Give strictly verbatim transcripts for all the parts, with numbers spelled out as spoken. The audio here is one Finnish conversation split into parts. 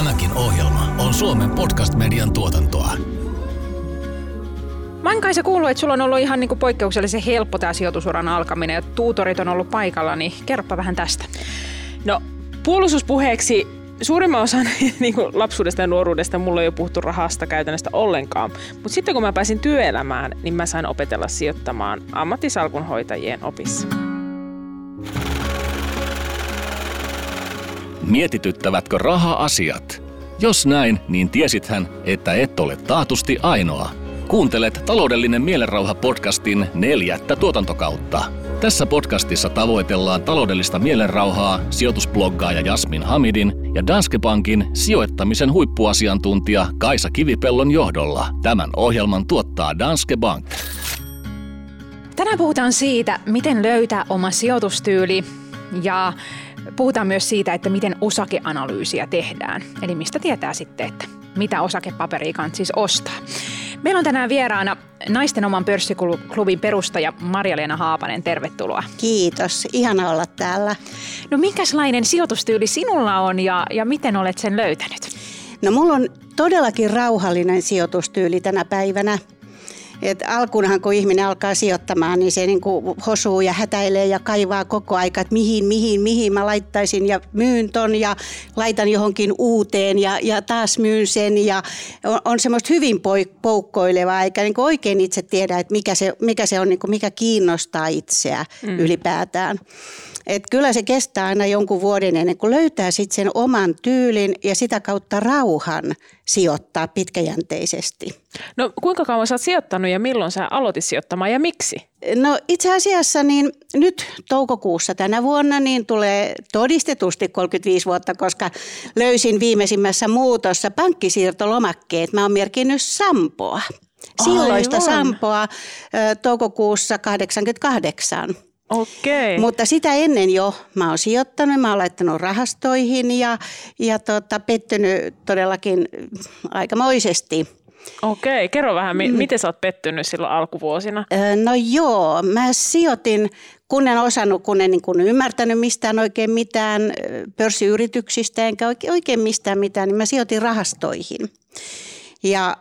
Tämäkin ohjelma on Suomen podcast-median tuotantoa. Mä en kai se kuullut, että sulla on ollut ihan niin kuin poikkeuksellisen helppo tämä sijoitusuran alkaminen ja tuutorit on ollut paikalla, niin kerropa vähän tästä. No, puolustuspuheeksi suurimman osan niin kuin lapsuudesta ja nuoruudesta mulla ei ole puhuttu rahasta käytännöstä ollenkaan. Mutta sitten kun mä pääsin työelämään, niin mä sain opetella sijoittamaan ammattisalkunhoitajien opissa. Mietityttävätkö raha-asiat? Jos näin, niin tiesithän, että et ole taatusti ainoa. Kuuntelet Taloudellinen Mielenrauha-podcastin neljättä tuotantokautta. Tässä podcastissa tavoitellaan taloudellista mielenrauhaa sijoitusbloggaaja Jasmin Hamidin ja Danske Bankin sijoittamisen huippuasiantuntija Kaisa Kivipellon johdolla. Tämän ohjelman tuottaa Danske Bank. Tänään puhutaan siitä, miten löytää oma sijoitustyyli ja puhutaan myös siitä, että miten osakeanalyysiä tehdään. Eli mistä tietää sitten, että mitä osakepaperia kannattaa siis ostaa. Meillä on tänään vieraana Naisten oman pörssiklubin perustaja Marja-Leena Haapanen. Tervetuloa. Kiitos. Ihana olla täällä. No minkälainen sijoitustyyli sinulla on ja, ja miten olet sen löytänyt? No mulla on todellakin rauhallinen sijoitustyyli tänä päivänä. Et alkuunhan kun ihminen alkaa sijoittamaan, niin se niin kuin hosuu ja hätäilee ja kaivaa koko aika, että mihin, mihin, mihin mä laittaisin ja myyn ton ja laitan johonkin uuteen ja, ja taas myyn sen. Ja on, on semmoista hyvin poukkoilevaa, eikä niin kuin oikein itse tiedä, että mikä se, mikä se on, niin kuin mikä kiinnostaa itseä mm. ylipäätään. Et kyllä se kestää aina jonkun vuoden ennen kuin löytää sitten sen oman tyylin ja sitä kautta rauhan sijoittaa pitkäjänteisesti. No kuinka kauan sä oot sijoittanut ja milloin sä aloitit sijoittamaan ja miksi? No itse asiassa niin nyt toukokuussa tänä vuonna niin tulee todistetusti kolmekymmentäviisi vuotta, koska löysin viimeisimmässä muutossa pankkisiirtolomakkeet. Mä oon merkinnyt Sampoa, silloista Aivan. Sampoa toukokuussa kahdeksankymmentäkahdeksan. Okei. Mutta sitä ennen jo mä oon sijoittanut, mä oon laittanut rahastoihin ja, ja tota, pettynyt todellakin aikamoisesti. Okei, kerro vähän, mm. miten sä oot pettynyt silloin alkuvuosina? No joo, mä sijoitin, kun en osannut, kun en niin kuin ymmärtänyt mistään oikein mitään pörssiyrityksistä, enkä oikein mistään mitään, niin mä sijoitin rahastoihin. Ja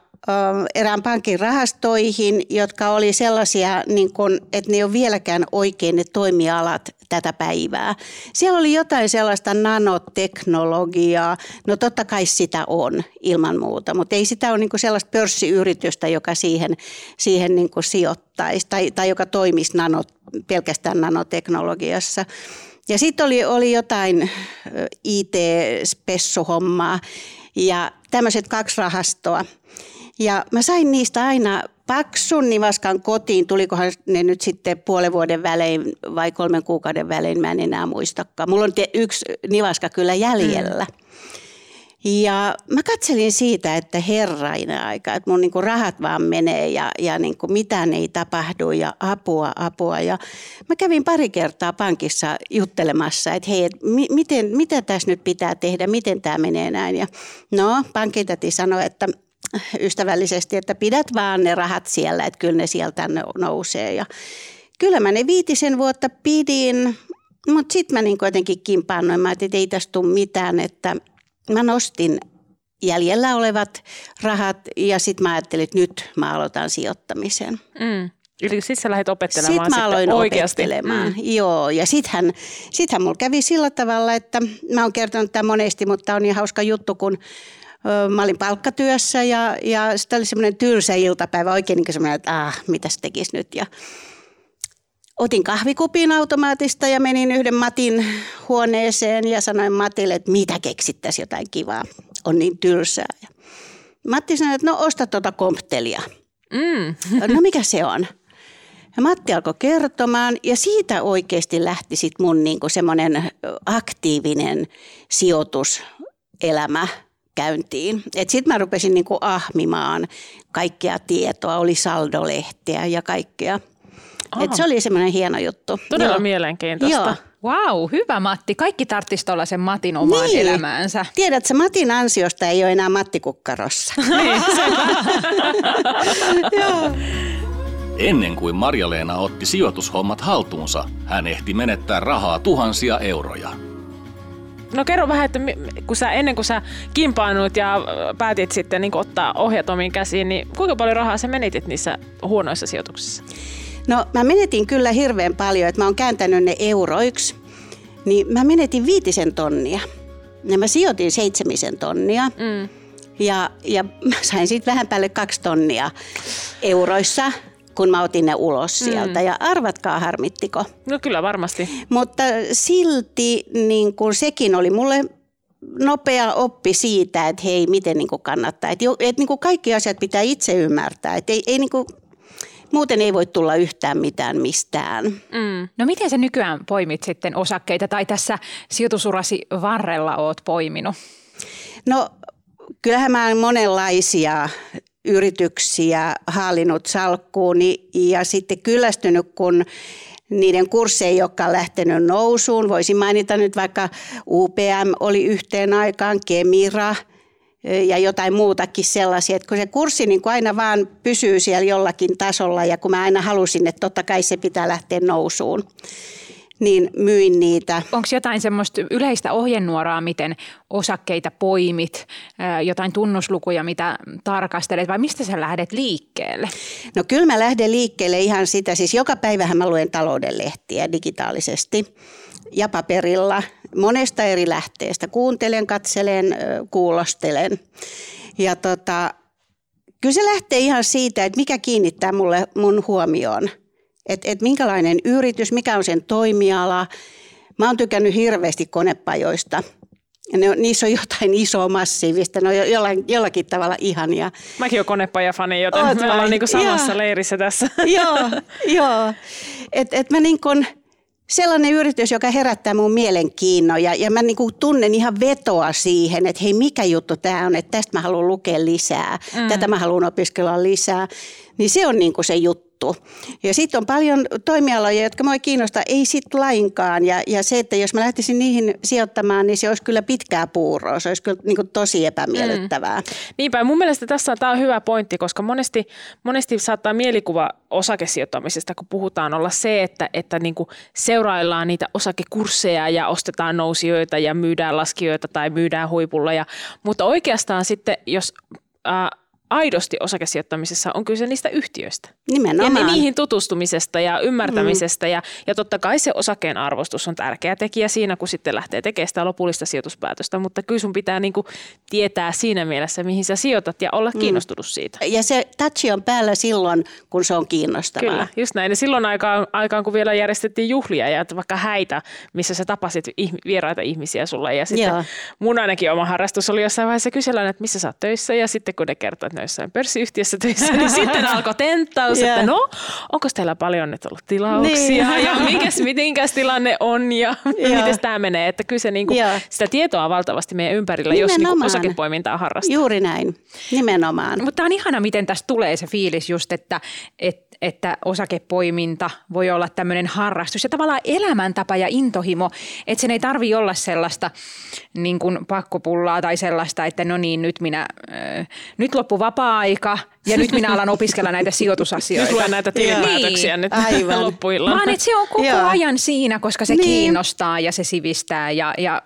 erään pankin rahastoihin, jotka oli sellaisia, niin kun, että ne ei ole vieläkään oikein ne toimialat tätä päivää. Siellä oli jotain sellaista nanoteknologiaa, no totta kai sitä on ilman muuta, mutta ei sitä ole niin kuin sellaista pörssiyritystä, joka siihen, siihen niin kuin sijoittaisi tai, tai joka toimisi nano, pelkästään nanoteknologiassa. Ja sitten oli, oli jotain I T-spessuhommaa ja tämmöiset kaksi rahastoa. Ja mä sain niistä aina paksun nivaskan kotiin, tulikohan ne nyt sitten puolen vuoden välein vai kolmen kuukauden välein, mä en enää muistakaan. Mulla on yksi nivaska kyllä jäljellä. Ja mä katselin siitä, että herrainen aika, että mun niinku rahat vaan menee ja, ja niinku mitään ei tapahdu ja apua, apua. Ja mä kävin pari kertaa pankissa juttelemassa, että hei, et m- miten, mitä tässä nyt pitää tehdä, miten tämä menee näin. Ja no, pankintäti sanoi, että ystävällisesti, että pidät vaan ne rahat siellä, että kyllä ne sieltä nousee. Ja kyllä mä ne viitisen vuotta pidin, mutta sitten mä niin jotenkin kimpaannoin, mä ajattelin, että ei tästä tule mitään, että mä nostin jäljellä olevat rahat ja sitten mä ajattelin, että nyt mä aloitan sijoittamisen. Mm. Eli sitten sä lähdit opettelemaan sitten sitten aloin oikeasti. opettelemaan, mm. joo. Ja sittenhän, sittenhän mulla kävi sillä tavalla, että mä oon kertonut tämän monesti, mutta on niin hauska juttu, kun mä olin palkkatyössä ja, ja sitten oli semmoinen tylsä iltapäivä, oikein niin kuin semmoinen, että ah, mitäs tekisi nyt. Ja otin kahvikupin automaatista ja menin yhden Matin huoneeseen ja sanoin Matille, että mitä keksittäisiin jotain kivaa, on niin tylsää. Ja Matti sanoi, että no osta tuota komptelia. Mm. No mikä se on? Ja Matti alkoi kertomaan ja siitä oikeasti lähti sit mun niin kuin semmoinen aktiivinen sijoituselämä käyntiin. Sitten mä rupesin niinku ahmimaan kaikkea tietoa, oli saldolehteä ja kaikkea. Et se oli semmoinen hieno juttu. Todella Joo. mielenkiintoista. Vau, wow, hyvä Matti. Kaikki tarvitsisi tuollaisen Matin omaan niin. elämäänsä. Tiedätkö, Matin ansiosta ei ole enää Matti kukkarossa. Ennen kuin Marja-Leena otti sijoitushommat haltuunsa, hän ehti menettää rahaa tuhansia euroja. No kerro vähän, että kun sä, ennen kuin sä kimpaanut ja päätit sitten niin ottaa ohjat omiin käsiin, niin kuinka paljon rahaa sä menitit niissä huonoissa sijoituksissa? No mä menetin kyllä hirveän paljon, että mä oon kääntänyt ne euroiksi, niin mä menetin viitisen tonnia. Ja mä sijoitin seitsemisen tonnia mm. ja, ja mä sain sitten vähän päälle kaksi tonnia euroissa, kun mä otin ne ulos sieltä. Mm. Ja arvatkaa, harmittiko. No kyllä varmasti. Mutta silti niin kun sekin oli mulle nopea oppi siitä, että hei, miten niin kun kannattaa. Että et, niin kun kaikki asiat pitää itse ymmärtää. Että ei, ei niin kun, muuten ei voi tulla yhtään mitään mistään. Mm. No miten sä nykyään poimit sitten osakkeita tai tässä sijoitusurasi varrella oot poiminut? No kyllähän mä oon monenlaisia yrityksiä haalinut salkkuuni ja sitten kyllästynyt, kun niiden kurssi ei olekaan lähtenyt nousuun. Voisin mainita nyt vaikka U P M oli yhteen aikaan, Kemira ja jotain muutakin sellaisia, että kun se kurssi niin kun aina vaan pysyy siellä jollakin tasolla ja kun mä aina halusin, että totta kai se pitää lähteä nousuun, niin myin niitä. Onko jotain semmoista yleistä ohjenuoraa, miten osakkeita poimit, jotain tunnuslukuja, mitä tarkastelet, vai mistä sä lähdet liikkeelle? No kyllä mä lähden liikkeelle ihan sitä, siis joka päivähän mä luen taloudenlehtiä digitaalisesti ja paperilla monesta eri lähteestä. Kuuntelen, katselen, kuulostelen ja tota, kyllä se lähtee ihan siitä, että mikä kiinnittää mulle mun huomioon. Että et minkälainen yritys, mikä on sen toimiala. Mä oon tykännyt hirveästi konepajoista. Ne on, niissä on jotain isoa massiivista, ne on jollain, jollakin tavalla ihania. Mäkin oon konepajafani, joten Oot me vai? ollaan niinku samassa Joo. leirissä tässä. Joo, joo. Että et mä niinku on sellainen yritys, joka herättää mun mielenkiinnon ja, ja mä niinku tunnen ihan vetoa siihen, että hei, mikä juttu tää on, että tästä mä haluan lukea lisää, mm. tätä mä haluan opiskella lisää. Niin se on niinku se juttu. Ja sitten on paljon toimialoja, jotka minua ei kiinnosta, ei sitten lainkaan. Ja, ja se, että jos mä lähtisin niihin sijoittamaan, niin se olisi kyllä pitkää puuroa. Se olisi kyllä niin kuin tosi epämiellyttävää. Mm. Niinpä. Mun mielestä tässä on, tämä on hyvä pointti, koska monesti, monesti saattaa mielikuva osakesijoittamisesta, kun puhutaan, olla se, että, että niin kuin seuraillaan niitä osakekursseja ja ostetaan nousijoita ja myydään laskijoita tai myydään huipulla. Ja, mutta oikeastaan sitten, jos... Äh, Aidosti osakesijoittamisessa on kyse niistä yhtiöistä. Nimenomaan. Ja niihin tutustumisesta ja ymmärtämisestä. Mm. Ja, ja totta kai se osakeen arvostus on tärkeä tekijä siinä, kun sitten lähtee tekemään sitä lopullista sijoituspäätöstä. Mutta kyllä sun pitää niinku tietää siinä mielessä, mihin sä sijoitat ja olla mm. kiinnostunut siitä. Ja se touchi on päällä silloin, kun se on kiinnostavaa. Kyllä, just näin. Ja silloin aikaan, aikaan, kun vielä järjestettiin juhlia ja vaikka häitä, missä sä tapasit ihmi, vieraita ihmisiä sulle. Ja sitten Joo. mun ainakin oma harrastus oli jossain vaiheessa kysellään, että missä sä oot töissä ja sitten kun ne kertoo, jossain pörssiyhtiössä töissä, niin sitten alkoi tenttaus, yeah. että no, onko teillä paljon nyt ollut tilauksia niin. ja mikäs, mitenkäs tilanne on ja yeah. miten tämä menee. Että kyllä se niinku, yeah. sitä tietoa on valtavasti meidän ympärillä, nimenomaan. Jos niinku osakepoimintaa harrastaa. Juuri näin, nimenomaan. Mutta on ihana, miten tässä tulee se fiilis just, että, että, että osakepoiminta voi olla tämmöinen harrastus ja tavallaan elämäntapa ja intohimo, että sen ei tarvitse olla sellaista niin kuin pakkopullaa tai sellaista, että no niin, nyt minä, äh, nyt loppu vapaa-aika ja nyt minä alan opiskella näitä sijoitusasioita. Nyt luen näitä tilinpäätöksiä niin. nyt Aivan. loppuillaan. Vaan että se on koko Joo. ajan siinä, koska se niin. kiinnostaa ja se sivistää ja, ja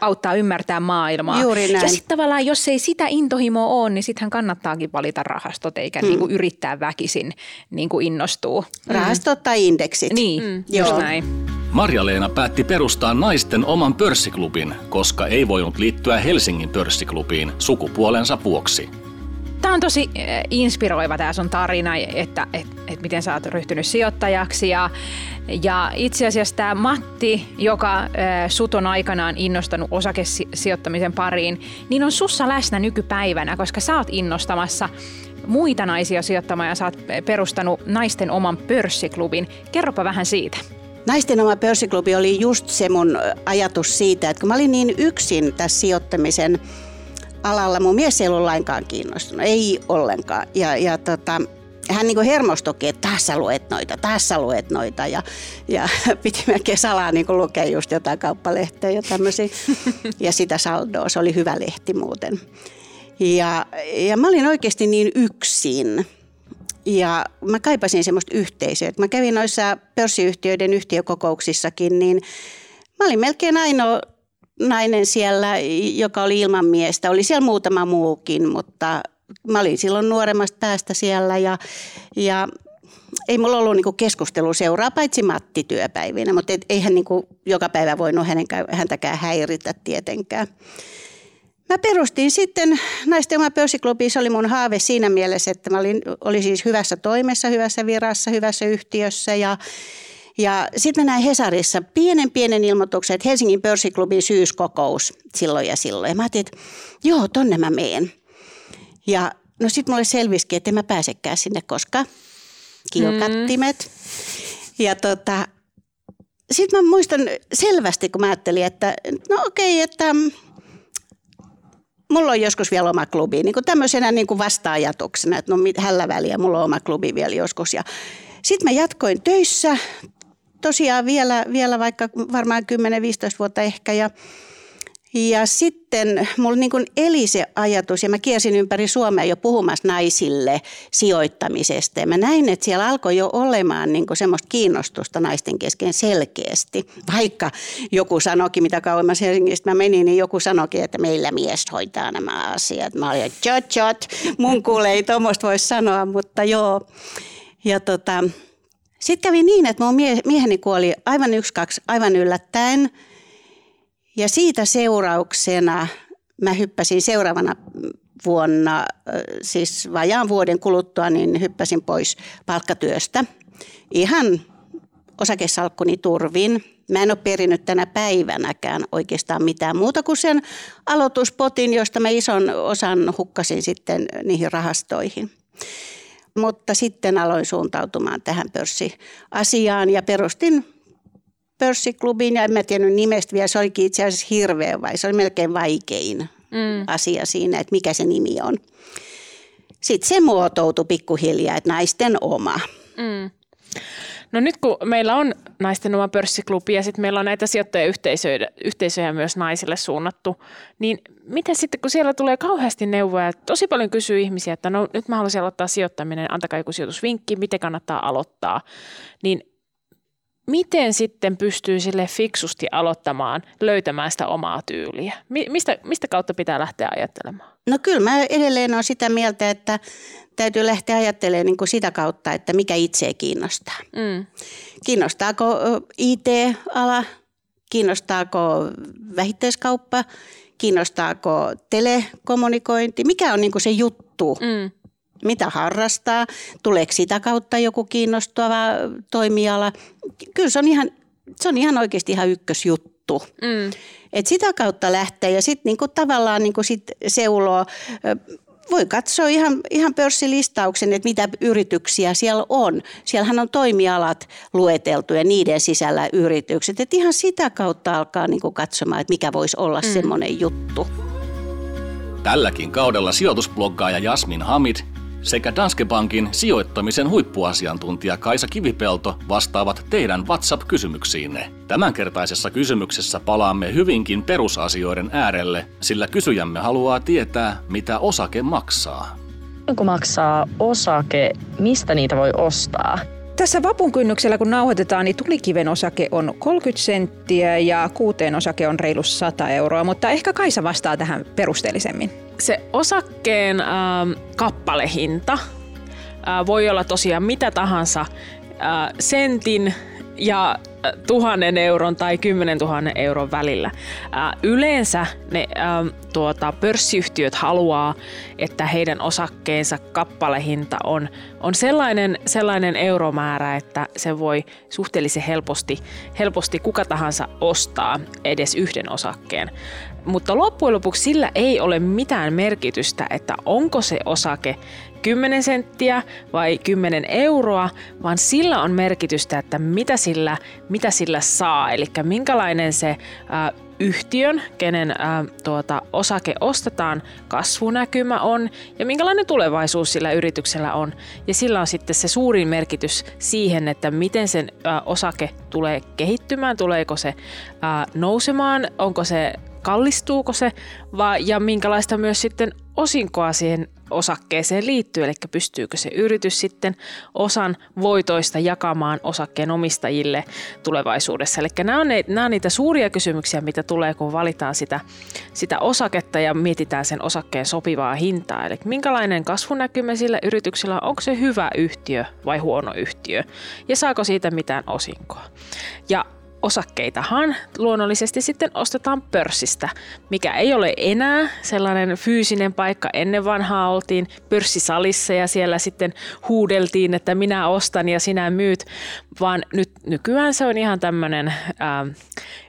auttaa ymmärtää maailmaa. Ja sitten tavallaan, jos ei sitä intohimoa ole, niin sittenhän kannattaakin valita rahastot eikä hmm. niinku yrittää väkisin niinku innostua. Rahastot tai indeksit. Niin, mm. just näin. Marja-Leena päätti perustaa naisten oman pörssiklubin, koska ei voinut liittyä Helsingin pörssiklubiin sukupuolensa vuoksi. Tämä on tosi inspiroiva tämä sun tarina, että, että, että miten sä oot ryhtynyt sijoittajaksi. Ja, ja itse asiassa tämä Matti, joka sut on aikanaan innostanut osakesijoittamisen pariin, niin on sussa läsnä nykypäivänä, koska sä oot innostamassa muita naisia sijoittamaan ja sä oot perustanut naisten oman pörssiklubin. Kerropa vähän siitä. Naisten oma pörssiklubi oli just se mun ajatus siitä, että kun mä olin niin yksin tässä sijoittamisen alalla, mun mies ei ollut lainkaan kiinnostunut, ei ollenkaan. Ja, ja tota, hän niin kuin hermostuikin, että taas sä luet noita, taas sä luet noita. Ja, ja piti melkein salaa niin kuin lukea just jotain kauppalehteä ja tämmöisiä. Ja sitä saldoa, se oli hyvä lehti muuten. Ja, ja mä olin oikeasti niin yksin. Ja mä kaipasin semmoista yhteisöä, että mä kävin noissa pörssiyhtiöiden yhtiökokouksissakin, niin mä olin melkein ainoa nainen siellä, joka oli ilman miestä. Oli siellä muutama muukin, mutta mä olin silloin nuoremmasta päästä siellä ja, ja ei mulla ollut niinku keskustelua seuraa, paitsi Matti työpäivinä, mutta et, eihän niinku joka päivä voinut hänen, häntäkään häiritä tietenkään. Mä perustin sitten Naisten oma pörssiklubi, se oli mun haave siinä mielessä, että mä olin, olin siis hyvässä toimessa, hyvässä virassa, hyvässä yhtiössä ja Ja sitten mä näin Hesarissa pienen pienen ilmoituksen, että Helsingin pörssiklubin syyskokous silloin ja silloin. Ja mä ajattelin, että joo, tonne mä meen. Ja no sitten mulle selvisikin, että en mä pääsekään sinne, koska kilkattimet. Mm. Ja tota, sitten mä muistan selvästi, kun mä ajattelin, että no okei, että mulla on joskus vielä oma klubi. Niin kuin tämmöisenä niin kuin vasta-ajatuksena, että no hällä väliä, mulla on oma klubi vielä joskus. Ja sitten mä jatkoin töissä. Tosiaan vielä, vielä vaikka varmaan kymmenen viisitoista vuotta ehkä ja, ja sitten mulla niin kuin eli se ajatus ja mä kiersin ympäri Suomea jo puhumassa naisille sijoittamisesta ja mä näin, että siellä alkoi jo olemaan niin kuin semmoista kiinnostusta naisten kesken selkeästi. Vaikka joku sanoikin, mitä kauemmas Helsingistä mä menin, niin joku sanoikin, että meillä mies hoitaa nämä asiat. Mä olin, että jot, jot, mun kuule ei tuommoista voi sanoa, mutta joo. Ja tota... Sitten kävi niin, että mun mieheni kuoli aivan yksi, kaksi, aivan yllättäen. Ja siitä seurauksena mä hyppäsin seuraavana vuonna, siis vajaan vuoden kuluttua, niin hyppäsin pois palkkatyöstä. Ihan osakesalkkuni turvin. Mä en ole perinyt tänä päivänäkään oikeastaan mitään muuta kuin sen aloituspotin, josta mä ison osan hukkasin sitten niihin rahastoihin. Mutta sitten aloin suuntautumaan tähän pörssiasiaan ja perustin pörssiklubin ja en mä tiennyt nimestä vielä. Se olikin itse asiassa hirveän vai se oli melkein vaikein mm. asia siinä, että mikä se nimi on. Sitten se muotoutui pikkuhiljaa, että Naisten oma. Mm. No nyt kun meillä on Naisten oma pörssiklubi ja sitten meillä on näitä sijoittajayhteisöjä myös naisille suunnattu, niin miten sitten kun siellä tulee kauheasti neuvoja, että tosi paljon kysyy ihmisiä, että no nyt mä haluaisin aloittaa sijoittaminen, antakaa joku sijoitusvinkki, miten kannattaa aloittaa, niin miten sitten pystyy sille fiksusti aloittamaan, löytämään sitä omaa tyyliä? Mistä, mistä kautta pitää lähteä ajattelemaan? No kyllä mä edelleen olen sitä mieltä, että täytyy lähteä ajattelemaan niin kuin sitä kautta, että mikä itseä kiinnostaa. Mm. Kiinnostaako I T-ala? Kiinnostaako vähittäiskauppa? Kiinnostaako telekommunikointi? Mikä on niin kuin se juttu? Mm. Mitä harrastaa? Tuleeko sitä kautta joku kiinnostava toimiala? Kyllä se on ihan, se on ihan oikeasti ihan ykkösjuttu. Mm. Et sitä kautta lähtee ja sitten niinku tavallaan niinku sit seuloo. Voi katsoa ihan, ihan pörssilistauksen, että mitä yrityksiä siellä on. Siellähän on toimialat lueteltu ja niiden sisällä yritykset. Et ihan sitä kautta alkaa niinku katsomaan, että mikä voisi olla mm. semmoinen juttu. Tälläkin kaudella sijoitusbloggaaja Jasmin Hamid sekä Danske Bankin sijoittamisen huippuasiantuntija Kaisa Kivipelto vastaavat teidän WhatsApp-kysymyksiinne. Tämänkertaisessa kysymyksessä palaamme hyvinkin perusasioiden äärelle, sillä kysyjämme haluaa tietää, mitä osake maksaa. Kun maksaa osake, mistä niitä voi ostaa? Tässä vapun kynnyksellä, kun nauhoitetaan, niin Tulikiven osake on kolmekymmentä senttiä ja Kuuteen osake on reilu sata euroa, mutta ehkä Kaisa vastaa tähän perusteellisemmin. Se osakkeen äh, kappalehinta äh, voi olla tosiaan mitä tahansa äh, sentin ja äh, tuhannen euron tai kymmenen tuhannen euron välillä. Äh, yleensä ne äh, tuota, pörssiyhtiöt haluaa, että heidän osakkeensa kappalehinta on, on sellainen, sellainen euromäärä, että se voi suhteellisen helposti, helposti kuka tahansa ostaa edes yhden osakkeen. Mutta loppujen lopuksi sillä ei ole mitään merkitystä, että onko se osake kymmenen senttiä vai kymmenen euroa, vaan sillä on merkitystä, että mitä sillä, mitä sillä saa, eli minkälainen se ää, yhtiön, kenen ää, tuota, osake ostetaan, kasvunäkymä on ja minkälainen tulevaisuus sillä yrityksellä on. Ja sillä on sitten se suurin merkitys siihen, että miten sen ää, osake tulee kehittymään, tuleeko se ää, nousemaan, onko se kallistuuko se vai, ja minkälaista myös sitten osinkoa siihen osakkeeseen liittyy, eli pystyykö se yritys sitten osan voitoista jakamaan osakkeen omistajille tulevaisuudessa. Eli nämä on, ne, nämä on niitä suuria kysymyksiä, mitä tulee, kun valitaan sitä, sitä osaketta ja mietitään sen osakkeen sopivaa hintaa. Eli minkälainen kasvunäkymä sillä yrityksellä on, onko se hyvä yhtiö vai huono yhtiö ja saako siitä mitään osinkoa. Ja osakkeitahan luonnollisesti sitten ostetaan pörssistä, mikä ei ole enää sellainen fyysinen paikka. Ennen vanhaa oltiin pörssisalissa ja siellä sitten huudeltiin, että minä ostan ja sinä myyt, vaan nyt nykyään se on ihan tämmöinen äh,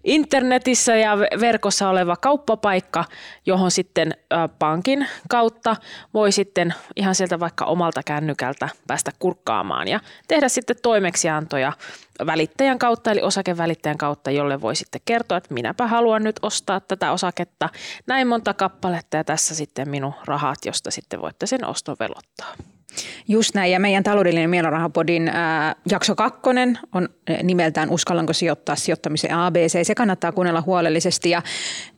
internetissä ja verkossa oleva kauppapaikka, johon sitten äh, pankin kautta voi sitten ihan sieltä vaikka omalta kännykältä päästä kurkkaamaan ja tehdä sitten toimeksiantoja välittäjän kautta, eli osakevälittäjän kautta, jolle voi sitten kertoa, että minäpä haluan nyt ostaa tätä osaketta, näin monta kappaletta ja tässä sitten minun rahat, josta sitten voitte sen oston veloittaa. Just näin, ja meidän Taloudellinen Mielenrauha-podin äh, jakso kakkonen on nimeltään Uskallanko sijoittaa sijoittamisen A B C. Se kannattaa kuunnella huolellisesti ja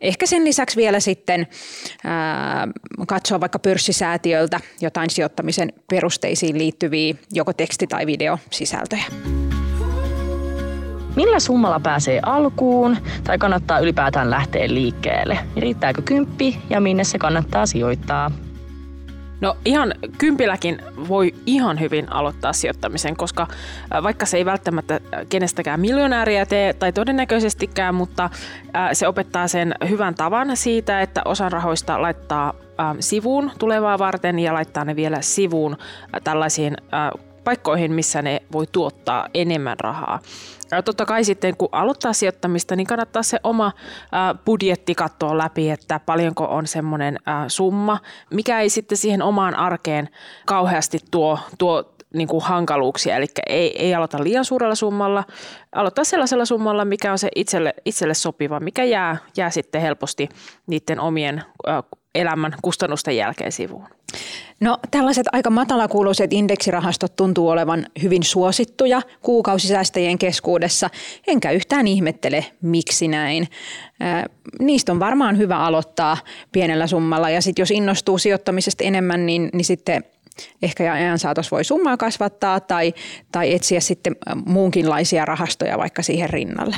ehkä sen lisäksi vielä sitten äh, katsoa vaikka pörssisäätiöltä jotain sijoittamisen perusteisiin liittyviä joko teksti- tai videosisältöjä. Millä summalla pääsee alkuun tai kannattaa ylipäätään lähteä liikkeelle? Riittääkö kymppi ja minne se kannattaa sijoittaa? No ihan kympilläkin voi ihan hyvin aloittaa sijoittamisen, koska vaikka se ei välttämättä kenestäkään miljonääriä tee tai todennäköisestikään, mutta se opettaa sen hyvän tavan siitä, että osan rahoista laittaa sivuun tulevaa varten ja laittaa ne vielä sivuun tällaisiin paikkoihin, missä ne voi tuottaa enemmän rahaa. Ja totta kai sitten, kun aloittaa sijoittamista, niin kannattaa se oma budjetti katsoa läpi, että paljonko on semmoinen summa, mikä ei sitten siihen omaan arkeen kauheasti tuo, tuo niin kuin hankaluuksia. Eli ei, ei aloita liian suurella summalla, aloittaa sellaisella summalla, mikä on se itselle, itselle sopiva, mikä jää, jää sitten helposti niiden omien elämän kustannusten jälkeen sivuun. No tällaiset aika matalakuuluiset indeksirahastot tuntuu olevan hyvin suosittuja kuukausisäästäjien keskuudessa, enkä yhtään ihmettele miksi näin. Äh, niistä on varmaan hyvä aloittaa pienellä summalla ja sitten jos innostuu sijoittamisesta enemmän, niin, niin sitten ehkä ajan saatossa voi summaa kasvattaa tai, tai etsiä sitten muunkinlaisia rahastoja vaikka siihen rinnalle.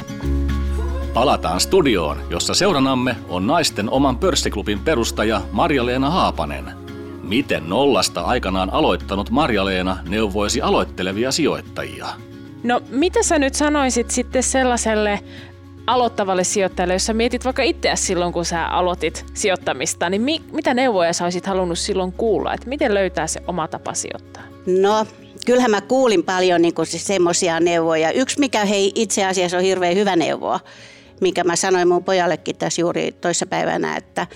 Palataan studioon, jossa seurannamme on Naisten oman pörssiklubin perustaja Marja-Leena Haapanen. Miten nollasta aikanaan aloittanut Marja-Leena neuvoisi aloittelevia sijoittajia? No mitä sä nyt sanoisit sitten sellaiselle aloittavalle sijoittajalle, jos sä mietit vaikka itseäsi silloin, kun sä aloitit sijoittamista, niin mi- mitä neuvoja sä olisit halunnut silloin kuulla? Että miten löytää se oma tapa sijoittaa? No kyllähän mä kuulin paljon niin kun siis semmoisia neuvoja. Yksi mikä hei itse asiassa on hirveän hyvä neuvoa, minkä mä sanoin mun pojallekin tässä juuri toissapäivänä, että,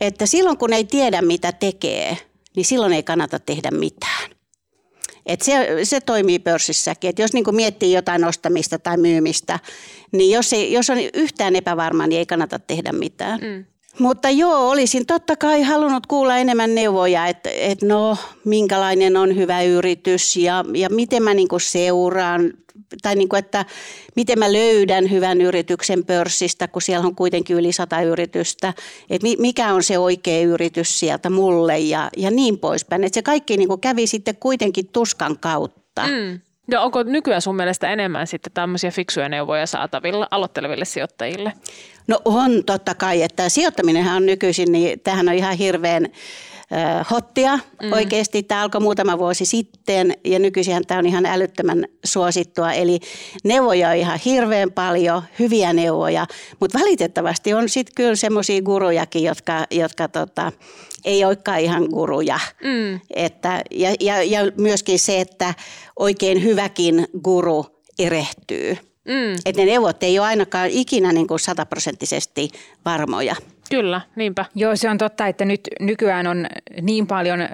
että silloin kun ei tiedä mitä tekee, niin silloin ei kannata tehdä mitään. Et se, se toimii pörssissäkin. Et jos niinku miettii jotain ostamista tai myymistä, niin jos, ei, jos on yhtään epävarma, niin ei kannata tehdä mitään. Mm. Mutta joo, olisin totta kai halunnut kuulla enemmän neuvoja, että et no, minkälainen on hyvä yritys ja, ja miten mä niinku seuraan, tai niinku, että miten mä löydän hyvän yrityksen pörssistä, kun siellä on kuitenkin yli sata yritystä, että mikä on se oikea yritys sieltä mulle ja, ja niin poispäin. Että se kaikki niinku kävi sitten kuitenkin tuskan kautta. Mm. No onko nykyään sun mielestä enemmän sitten tämmöisiä fiksuja neuvoja saatavilla aloitteleville sijoittajille? No on totta kai, että sijoittaminenhan on nykyisin, niin tämähän on ihan hirveän äh, hottia mm. oikeasti. Tämä alkoi muutama vuosi sitten ja nykyisinhän tämä on ihan älyttömän suosittua. Eli neuvoja on ihan hirveän paljon, hyviä neuvoja, mutta valitettavasti on sitten kyllä semmoisia gurujakin, jotka, jotka tota, ei olekaan ihan guruja. Mm. Että, ja, ja, ja myöskin se, että oikein hyväkin guru erehtyy. Mm. Että ne neuvot ei ole ainakaan ikinä niin kuin sataprosenttisesti varmoja. Kyllä, niinpä. Joo, se on totta, että nyt nykyään on niin paljon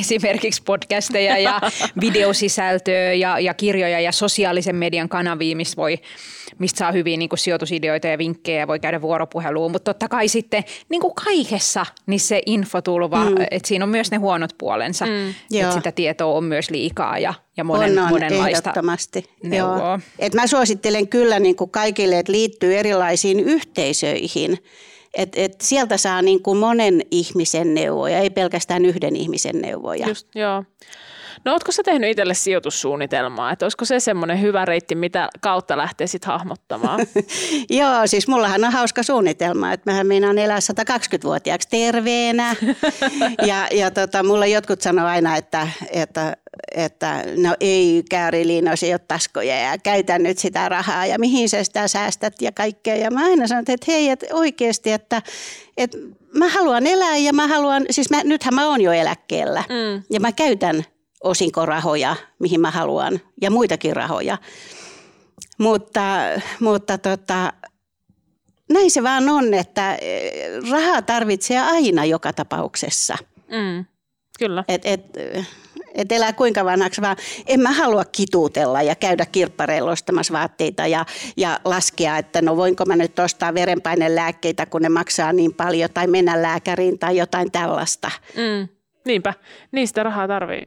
esimerkiksi podcasteja ja videosisältöä ja, ja kirjoja ja sosiaalisen median kanavia, missä voi mistä saa hyviä niin kuin sijoitusideoita ja vinkkejä ja voi käydä vuoropuheluun. Mutta totta kai sitten niin kuin kaikessa niin se infotulva, mm. että siinä on myös ne huonot puolensa, mm. että sitä tietoa on myös liikaa ja, ja monen, on, on, monenlaista neuvoa. Et mä suosittelen kyllä niin kuin kaikille, että liittyy erilaisiin yhteisöihin. Et, et sieltä saa niin kuin monen ihmisen neuvoja, ei pelkästään yhden ihmisen neuvoja. Just, joo. No ootko sä tehnyt itselle sijoitussuunnitelmaa, että olisiko se semmoinen hyvä reitti, mitä kautta lähtee sit hahmottamaan? Joo, siis mullahan on hauska suunnitelma, että mähän meinaan elää sata kaksikymmentävuotiaaksi terveenä ja, ja tota, mulla jotkut sanoo aina, että, että, että no ei Käyriliina, se ei ole taskoja ja käytä nyt sitä rahaa ja mihin sä sitä säästät ja kaikkea ja mä aina sanon, että hei, että oikeasti, että, että mä haluan elää ja mä haluan, siis mä, nythän mä oon jo eläkkeellä mm. ja mä käytän osinkorahoja, mihin mä haluan, ja muitakin rahoja. Mutta, mutta tota, näin se vaan on, että rahaa tarvitsee aina joka tapauksessa. Mm, kyllä. Et, et, et elää kuinka vanhaksi vaan. En mä halua kituutella ja käydä kirppareilla ostamassa vaatteita ja, ja laskea, että no voinko mä nyt ostaa verenpainelääkkeitä, kun ne maksaa niin paljon, tai mennä lääkäriin tai jotain tällaista. Mm. Niinpä, niistä rahaa tarvii.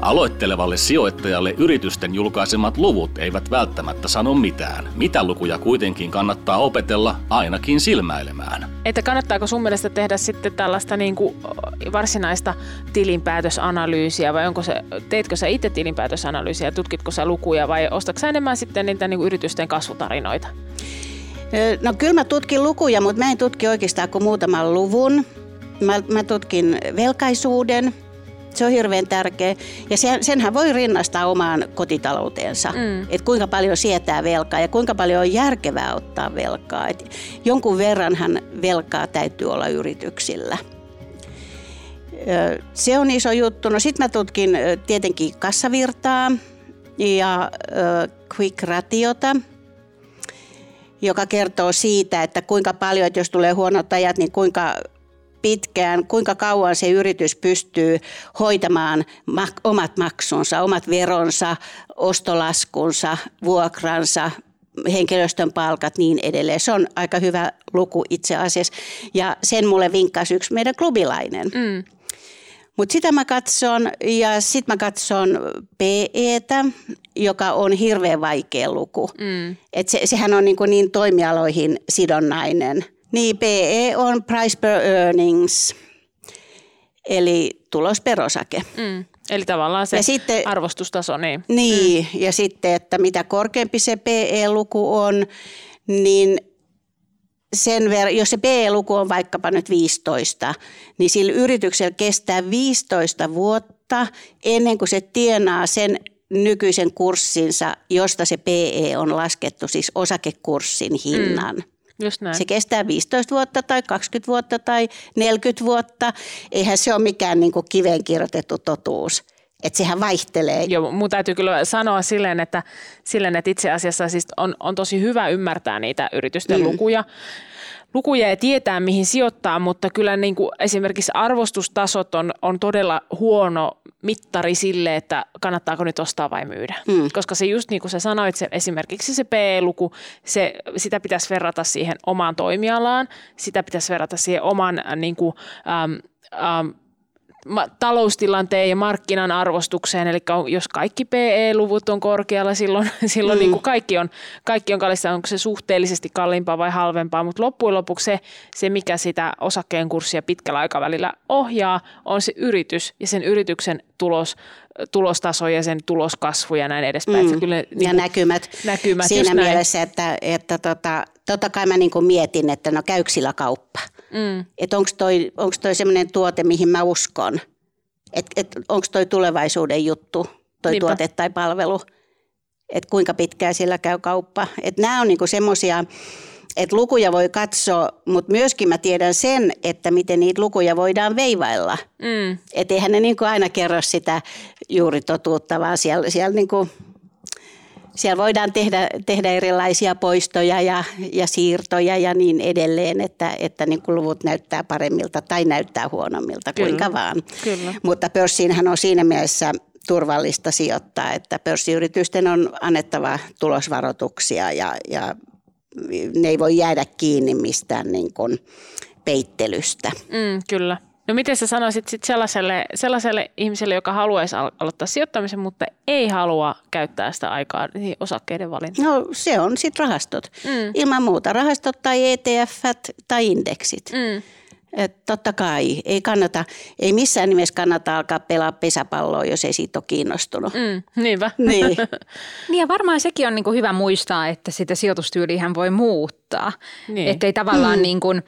Aloittelevalle sijoittajalle yritysten julkaisemat luvut eivät välttämättä sano mitään. Mitä lukuja kuitenkin kannattaa opetella ainakin silmäilemään? Että kannattaako sun mielestä tehdä sitten tällaista niin kuin varsinaista tilinpäätösanalyysiä vai onko se, teitkö sä itse tilinpäätösanalyysiä, tutkitko sä lukuja vai ostatko sä enemmän sitten niitä niin kuin yritysten kasvutarinoita? No kyllä mä tutkin lukuja, mutta mä en tutki oikeastaan kuin muutaman luvun. Mä, mä tutkin velkaisuuden, se on hirveän tärkeä ja sen, senhän voi rinnastaa omaan kotitalouteensa, mm. että kuinka paljon sietää velkaa ja kuinka paljon on järkevää ottaa velkaa. Et jonkun verranhan velkaa täytyy olla yrityksillä. Se on iso juttu. No sit mä tutkin tietenkin kassavirtaa ja quick ratiota, joka kertoo siitä, että kuinka paljon, että jos tulee huonot ajat, niin kuinka pitkään, kuinka kauan se yritys pystyy hoitamaan mak- omat maksunsa, omat veronsa, ostolaskunsa, vuokransa, henkilöstön palkat, niin edelleen. Se on aika hyvä luku itse asiassa ja sen mulle vinkkasi yksi meidän klubilainen. Mm. Mutta sitä mä katson ja sit mä katson P E:tä, joka on hirveän vaikea luku. Mm. Et se, sehän on niin, kuin niin toimialoihin sidonnainen. Niin, P E on price per earnings, eli tulos per osake. Mm, eli tavallaan se sitten, arvostustaso. Niin, niin mm. ja sitten, että mitä korkeampi se P E-luku on, niin sen ver- jos se P E-luku on vaikkapa nyt viisitoista, niin sillä yrityksellä kestää viisitoista vuotta ennen kuin se tienaa sen nykyisen kurssinsa, josta se P E on laskettu, siis osakekurssin hinnan. Mm. Se kestää viisitoista vuotta tai kaksikymmentä vuotta tai neljäkymmentä vuotta. Eihän se ole mikään niin kuin kiveen kirjoitettu totuus. Että sehän vaihtelee. Joo, mun täytyy kyllä sanoa silleen, että, silleen, että itse asiassa siis on, on tosi hyvä ymmärtää niitä yritysten mm. lukuja. Lukuja ja tietää, mihin sijoittaa, mutta kyllä niin kuin esimerkiksi arvostustasot on, on todella huono mittari sille, että kannattaako nyt ostaa vai myydä. Mm. Koska se just niin kuin sä sanoit, se, esimerkiksi se P E-luku, se, sitä pitäisi verrata siihen omaan toimialaan, sitä pitäisi verrata siihen oman niin kuin, äm, äm, taloustilanteen ja markkinan arvostukseen, eli jos kaikki P E-luvut on korkealla, silloin, silloin mm. niin kuin kaikki on, kaikki on kallista, onko se suhteellisesti kalliimpaa vai halvempaa, mutta loppujen lopuksi se, se, mikä sitä osakkeen kurssia pitkällä aikavälillä ohjaa, on se yritys ja sen yrityksen tulos, tulostaso ja sen tuloskasvu ja näin edespäin. Mm. Kyllä, ja niin, näkymät. näkymät siinä mielessä, näin. että, että tota, totta kai mä niin kuin mietin, että no käykö sillä kauppa? Mm. Että onko toi, onko toi semmoinen tuote, mihin mä uskon? Että et, onko toi tulevaisuuden juttu, toi Niinpä. tuote tai palvelu? Että kuinka pitkään sillä käy kauppa? Että nämä on niinku semmoisia, että lukuja voi katsoa, mutta myöskin mä tiedän sen, että miten niitä lukuja voidaan veivailla. Mm. Että eihän ne niinku aina kerro sitä juuri totuutta, vaan siellä, siellä niinku... Siellä voidaan tehdä, tehdä erilaisia poistoja ja, ja siirtoja ja niin edelleen, että, että niin kuin luvut näyttää paremmilta tai näyttää huonommilta, kuinka Kyllä. vaan. Kyllä. Mutta pörssiinhän on siinä mielessä turvallista sijoittaa, että pörssiyritysten on annettava tulosvaroituksia ja, ja ne ei voi jäädä kiinni mistään niin kuin peittelystä. Mm, kyllä. No miten sä sanoisit sit sellaiselle, sellaiselle ihmiselle, joka haluaisi aloittaa sijoittamisen, mutta ei halua käyttää sitä aikaa osakkeiden valintaan? No se on sitten rahastot. Mm. Ilman muuta rahastot tai E T F:t tai indeksit. Mm. Et totta kai, ei kannata, ei missään nimessä kannata alkaa pelaa pesäpalloa, jos ei siitä ole kiinnostunut. Mm, niinpä. Niin. Niin ja varmaan sekin on niinku hyvä muistaa, että sitä sijoitustyyliähän voi muuttaa. Niin. Että ei tavallaan mm. niin kuin,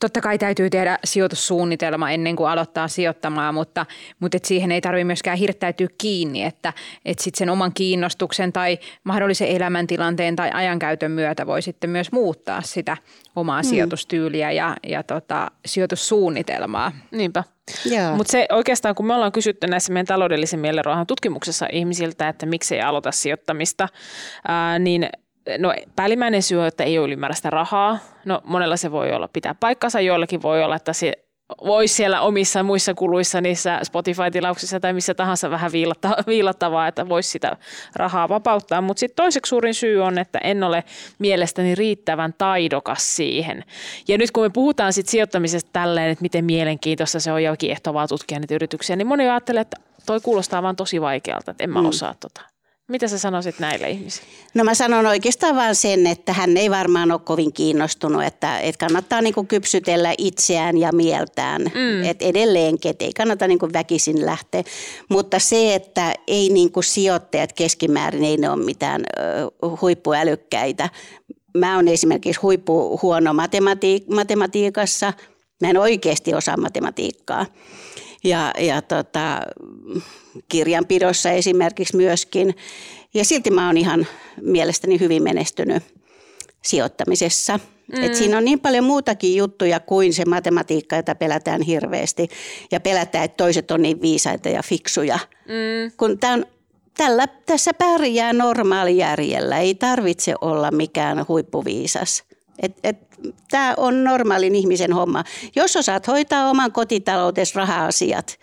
totta kai täytyy tehdä sijoitussuunnitelma ennen kuin aloittaa sijoittamaan, mutta, mutta et siihen ei tarvitse myöskään hirttäytyä kiinni, että et sit sen oman kiinnostuksen tai mahdollisen elämäntilanteen tai ajankäytön myötä voi sitten myös muuttaa sitä omaa mm. sijoitustyyliä ja, ja tota, sijoitussuunnitelmaa. Niinpä. Mutta se oikeastaan, kun me ollaan kysytty näissä meidän taloudellisen mielenrauhan tutkimuksessa ihmisiltä, että miksei aloita sijoittamista, ää, niin no päällimmäinen syy on, että ei ole ylimääräistä rahaa. No monella se voi olla pitää paikkansa, joillakin voi olla, että se voisi siellä omissa muissa kuluissa niissä Spotify-tilauksissa tai missä tahansa vähän viilattavaa, että voisi sitä rahaa vapauttaa. Mutta sitten toiseksi suurin syy on, että en ole mielestäni riittävän taidokas siihen. Ja nyt kun me puhutaan sit sijoittamisesta tälleen, että miten mielenkiintoista se on ja kiehtovaa tutkia niitä yrityksiä, niin moni ajattelee, että toi kuulostaa vaan tosi vaikealta, että en mä osaa tota. Mitä sä sanoisit näille ihmisille? No mä sanon oikeastaan vaan sen, että hän ei varmaan ole kovin kiinnostunut, että, että kannattaa niin kuin kypsytellä itseään ja mieltään, mm. että edelleenkin, että ei kannata niin kuin väkisin lähteä, mutta se, että ei niin kuin sijoittajat keskimäärin, ei ne ole mitään huippuälykkäitä. Mä oon esimerkiksi huippuhuono matematiik- matematiikassa, mä en oikeasti osaa matematiikkaa. Ja, ja tota, kirjanpidossa esimerkiksi myöskin. Ja silti mä oon ihan mielestäni hyvin menestynyt sijoittamisessa. Mm. Et siinä on niin paljon muutakin juttuja kuin se matematiikka, jota pelätään hirveästi. Ja pelätään, että toiset on niin viisaita ja fiksuja. Mm. Kun tää on, tällä, tässä pärjää normaalijärjellä. Ei tarvitse olla mikään huippuviisas. Et, et, Tämä on normaalin ihmisen homma. Jos osaat hoitaa oman kotitaloutesi raha-asiat,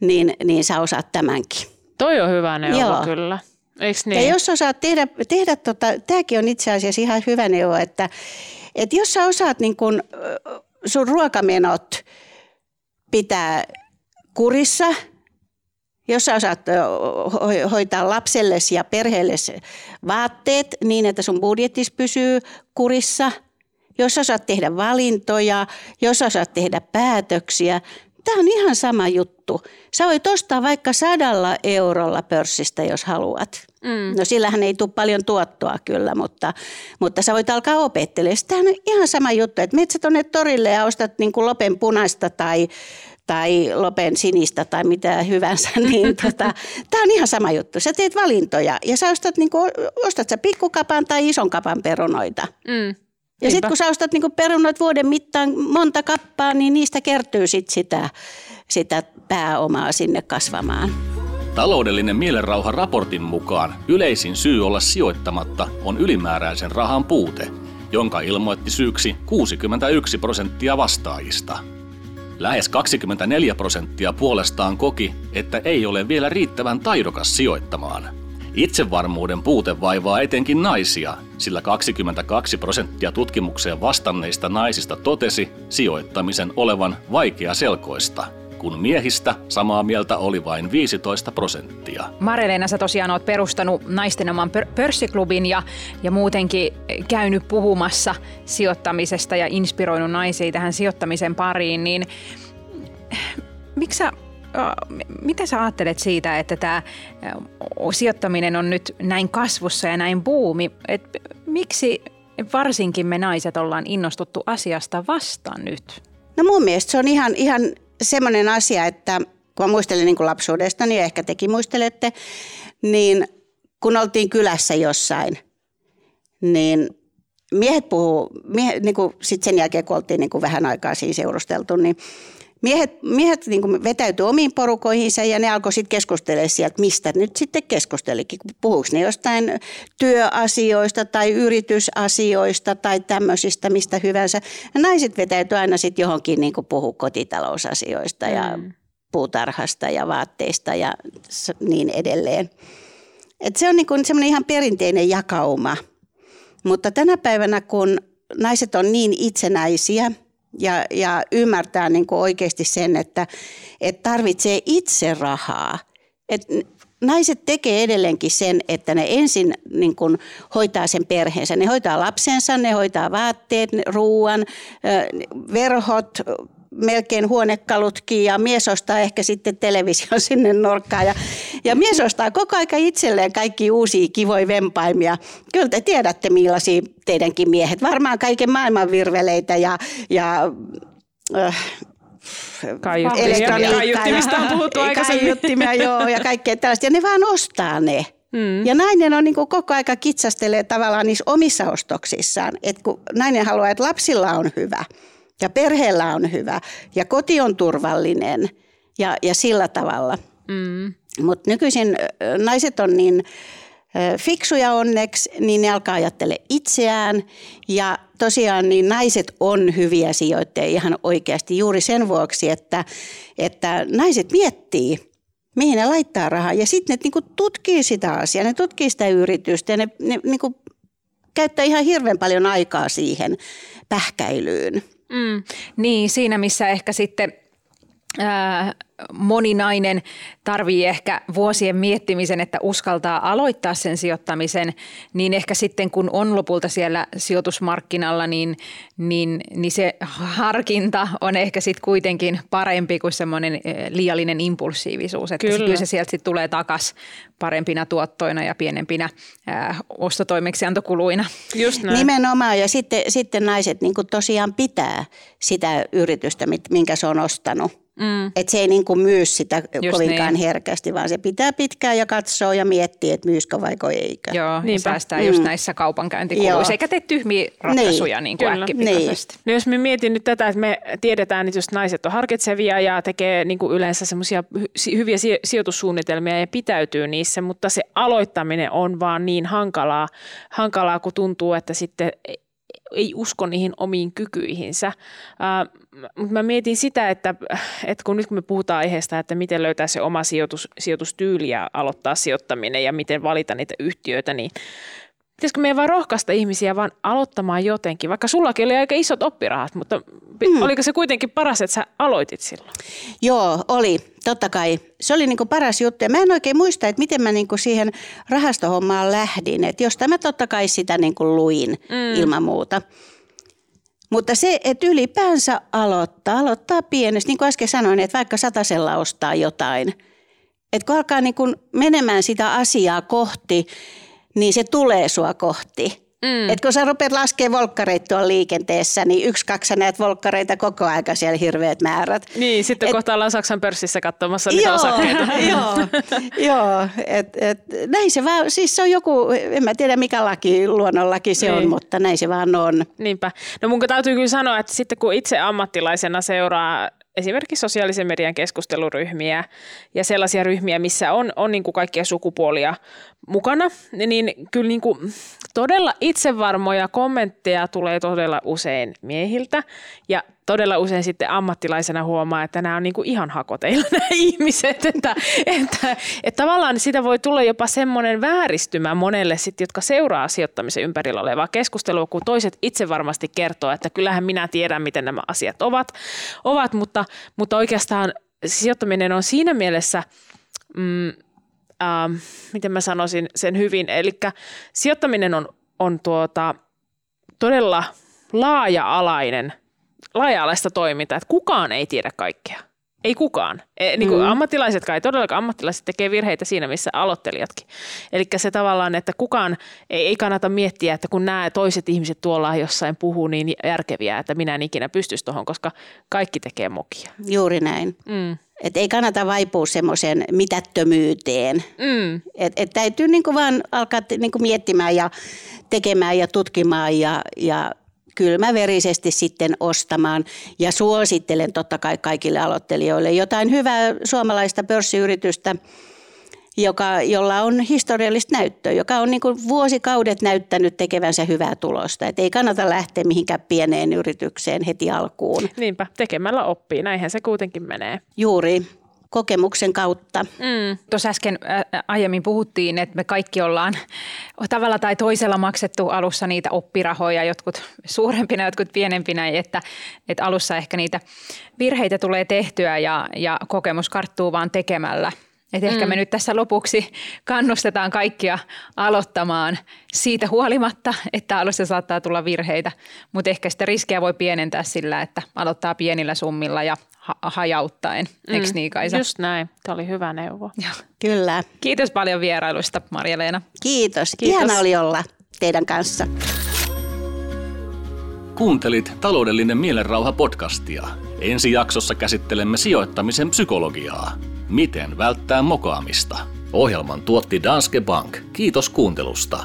niin, niin sä osaat tämänkin. Toi on hyvä neuvo. Joo. Kyllä. Eiks niin? Ja jos osaat tehdä, tehdä tota, tämäkin on itse asiassa ihan hyvä neuvo, että et jos sä osaat niin kun sun ruokamenot pitää kurissa, jos sä osaat hoitaa lapsellesi ja perheellesi vaatteet niin, että sun budjettis pysyy kurissa, jos osaat tehdä valintoja, jos osaat tehdä päätöksiä. Tämä on ihan sama juttu. Sä voit ostaa vaikka sadalla eurolla pörssistä, jos haluat. Mm. No sillähän ei tule paljon tuottoa kyllä, mutta, mutta sä voit alkaa opettelemaan. Tämä on ihan sama juttu, että menet sä tuonne torille ja ostat niin kuin lopen punaista tai, tai lopen sinistä tai mitä hyvänsä. Niin tota, tämä on ihan sama juttu. Sä teet valintoja ja sä ostat, niin kuin, ostat sä pikkukapan tai ison kapan perunoita. Mm. Ja sitten kun sä ostat niinku perunat vuoden mittaan monta kappaa, niin niistä kertyy sit sitä, sitä pääomaa sinne kasvamaan. Taloudellinen mielenrauha raportin mukaan yleisin syy olla sijoittamatta on ylimääräisen rahan puute, jonka ilmoitti syyksi kuusikymmentäyksi prosenttia vastaajista. Lähes kaksikymmentäneljä prosenttia puolestaan koki, että ei ole vielä riittävän taidokas sijoittamaan. Itsevarmuuden puute vaivaa etenkin naisia, sillä kaksikymmentäkaksi prosenttia tutkimukseen vastanneista naisista totesi sijoittamisen olevan vaikeaselkoista, kun miehistä samaa mieltä oli vain viisitoista prosenttia. Marja-Leena, sä tosiaan oot perustanut Naisten oman pörssiklubin ja, ja muutenkin käynyt puhumassa sijoittamisesta ja inspiroinut naisia tähän sijoittamisen pariin, niin miksi sä Mitä sä ajattelet siitä, että tämä sijoittaminen on nyt näin kasvussa ja näin buumi? Et miksi varsinkin me naiset ollaan innostuttu asiasta vasta nyt? No mun mielestä se on ihan, ihan semmoinen asia, että kun mä muistelin niin kuin lapsuudesta, niin ehkä tekin muistelette, niin kun oltiin kylässä jossain, niin miehet puhuu, miehet, niin kuin sit sen jälkeen kun oltiin niin kuin vähän aikaa siinä seurusteltu, niin Miehet, miehet niin vetäytyi omiin porukoihinsa ja ne alkoi sitten keskustelemaan sieltä, mistä nyt sitten keskustelikin. Puhuiko ne jostain työasioista tai yritysasioista tai tämmöisistä, mistä hyvänsä. Ja naiset vetäytyi aina sitten johonkin niin puhua kotitalousasioista ja puutarhasta ja vaatteista ja niin edelleen. Et se on niin kuin semmoinen ihan perinteinen jakauma. Mutta tänä päivänä, kun naiset on niin itsenäisiä ja, ja ymmärtää niin kuin oikeasti sen, että et tarvitsee itse rahaa. Et naiset tekee edelleenkin sen, että ne ensin niin kuin hoitaa sen perheensä. Ne hoitaa lapsensa, ne hoitaa vaatteet, ruuan, verhot, melkein huonekalutkin ja mies ostaa ehkä sitten television sinne nurkkaan. Ja, ja mies ostaa koko aika itselleen kaikki uusia kivoja vempaimia. Kyllä te tiedätte millaisia teidänkin miehet. Varmaan kaiken maailman virveleitä ja... ja äh, Kaiuttimista on puhuttu aikaisemmin. Joo, ja kaikkea tällaista. Ja ne vaan ostaa ne. Mm. Ja nainen on niin kuin koko aika kitsastelee tavallaan niissä omissa ostoksissaan. Et kun nainen haluaa, että lapsilla on hyvä ja perheellä on hyvä ja koti on turvallinen ja, ja sillä tavalla. Mm. Mutta nykyisin naiset on niin fiksuja onneksi, niin ne alkaa ajattele itseään ja tosiaan niin naiset on hyviä sijoittajia ihan oikeasti juuri sen vuoksi, että, että naiset miettii, mihin ne laittaa rahaa ja sitten ne niinku tutkii sitä asiaa, ne tutkii sitä yritystä ja ne, ne niinku käyttää ihan hirveän paljon aikaa siihen pähkäilyyn. Mm, niin, siinä missä ehkä sitten ää, moni nainen tarvii ehkä vuosien miettimisen, että uskaltaa aloittaa sen sijoittamisen, niin ehkä sitten kun on lopulta siellä sijoitusmarkkinalla, niin, niin, niin se harkinta on ehkä sitten kuitenkin parempi kuin semmoinen liiallinen impulsiivisuus. Että kyllä. kyllä se sieltä sitten tulee takaisin parempina tuottoina ja pienempinä ää, ostotoimeksiantokuluina. Just näin. Nimenomaan ja sitten, sitten naiset niin kuin tosiaan pitää sitä yritystä, minkä se on ostanut. Mm. Että se ei niin kuin myy sitä just kovinkaan niin herkästi, vaan se pitää pitkään ja katsoo ja miettii, että myyskö vaiko eikö. Joo, niin päästään mm. just näissä kaupankäyntikuluissa, eikä tee tyhmiä ratkaisuja niin, niin äkkipikaisesti. Niin. No jos me mietin nyt tätä, että me tiedetään, että jos naiset on harkitsevia ja tekee niin kuin yleensä semmoisia hyviä sijoitussuunnitelmia ja pitäytyy niissä, mutta se aloittaminen on vaan niin hankalaa, hankalaa kun tuntuu, että sitten ei usko niihin omiin kykyihinsä. Mutta mä mietin sitä, että, että kun nyt kun me puhutaan aiheesta, että miten löytää se oma sijoitus, sijoitustyyli ja aloittaa sijoittaminen ja miten valita niitä yhtiöitä, niin pitäisikö meidän vaan rohkaista ihmisiä vaan aloittamaan jotenkin? Vaikka sullakin oli aika isot oppirahat, mutta mm. oliko se kuitenkin paras, että sä aloitit silloin? Joo, oli. Totta kai. Se oli niinku paras juttu. Ja mä en oikein muista, että miten mä niinku siihen rahastohommaan lähdin. Että jostain mä totta kai sitä niinku luin mm. ilman muuta. Mutta se, että ylipäänsä aloittaa, aloittaa pienesti. Niin kuin äsken sanoin, että vaikka satasella ostaa jotain. Että kun alkaa niinku menemään sitä asiaa kohti, niin se tulee sua kohti. Mm. Et kun sä rupeat laskemaan volkkareita tuolla liikenteessä, niin yksi, kaksi sä näet volkkareita koko aika siellä hirveät määrät. Niin, sitten et, kohta ollaan Saksan pörssissä katsomassa niitä joo, osakkeita. Joo, joo. Et, et, näin se vaan, siis se on joku, en mä tiedä mikä laki, luonnonlaki se niin on, mutta näin se vaan on. Niinpä. No mun täytyy kyllä sanoa, että sitten kun itse ammattilaisena seuraa esimerkiksi sosiaalisen median keskusteluryhmiä ja sellaisia ryhmiä, missä on, on niin kuin kaikkia sukupuolia mukana, niin kyllä niin kuin todella itsevarmoja kommentteja tulee todella usein miehiltä ja todella usein sitten ammattilaisena huomaa, että nämä on niin kuin ihan hakoteilla nämä ihmiset, että, että, että tavallaan sitä voi tulla jopa semmoinen vääristymä monelle sitten, jotka seuraa sijoittamisen ympärillä olevaa keskustelua, kun toiset itse varmasti kertoo, että kyllähän minä tiedän, miten nämä asiat ovat, ovat mutta, mutta oikeastaan sijoittaminen on siinä mielessä... Mm, Ähm, miten mä sanoisin sen hyvin, eli sijoittaminen on, on tuota, todella laaja-alainen, laaja-alaista toimintaa, että kukaan ei tiedä kaikkea, ei kukaan, e, niin kuin mm. ammattilaisetkaan, ei todellakaan ammattilaiset tekee virheitä siinä, missä aloittelijatkin, eli se tavallaan, että kukaan ei, ei kannata miettiä, että kun nämä toiset ihmiset tuolla jossain puhuu niin järkeviä, että minä en ikinä pystyisi tuohon, koska kaikki tekee mokia. Juuri näin. Mm. Että ei kannata vaipua semmoiseen mitättömyyteen. Mm. Että et täytyy niinku vaan alkaa niinku miettimään ja tekemään ja tutkimaan ja, ja kylmäverisesti sitten ostamaan. Ja suosittelen totta kai kaikille aloittelijoille jotain hyvää suomalaista pörssiyritystä, joka, jolla on historiallista näyttöä, joka on niinku vuosikaudet näyttänyt tekevänsä hyvää tulosta. Et ei kannata lähteä mihinkään pieneen yritykseen heti alkuun. Niinpä, tekemällä oppii. Näinhän se kuitenkin menee. Juuri. kokemuksen kautta. Mm. Tuossa äsken ä, aiemmin puhuttiin, että me kaikki ollaan tavalla tai toisella maksettu alussa niitä oppirahoja, jotkut suurempina, jotkut pienempinä, että, että alussa ehkä niitä virheitä tulee tehtyä ja, ja kokemus karttuu vaan tekemällä. Että ehkä me nyt tässä lopuksi kannustetaan kaikkia aloittamaan siitä huolimatta, että alussa saattaa tulla virheitä, mutta ehkä sitä riskejä voi pienentää sillä, että aloittaa pienillä summilla ja ha- hajauttaen. Mm. Eikö niin, Kaisa? Just näin. Tämä oli hyvä neuvo. Ja. Kyllä. Kiitos paljon vierailusta, Marja-Leena. Kiitos. Kiitos. Ihana oli olla teidän kanssa. Kuuntelit Taloudellinen mielenrauha -podcastia. Ensi jaksossa käsittelemme sijoittamisen psykologiaa. Miten välttää mokaamista? Ohjelman tuotti Danske Bank. Kiitos kuuntelusta.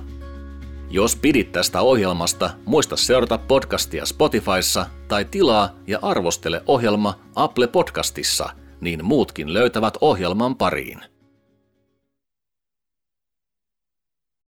Jos pidit tästä ohjelmasta, muista seurata podcastia Spotifyssa tai tilaa ja arvostele ohjelma Apple Podcastissa, niin muutkin löytävät ohjelman pariin.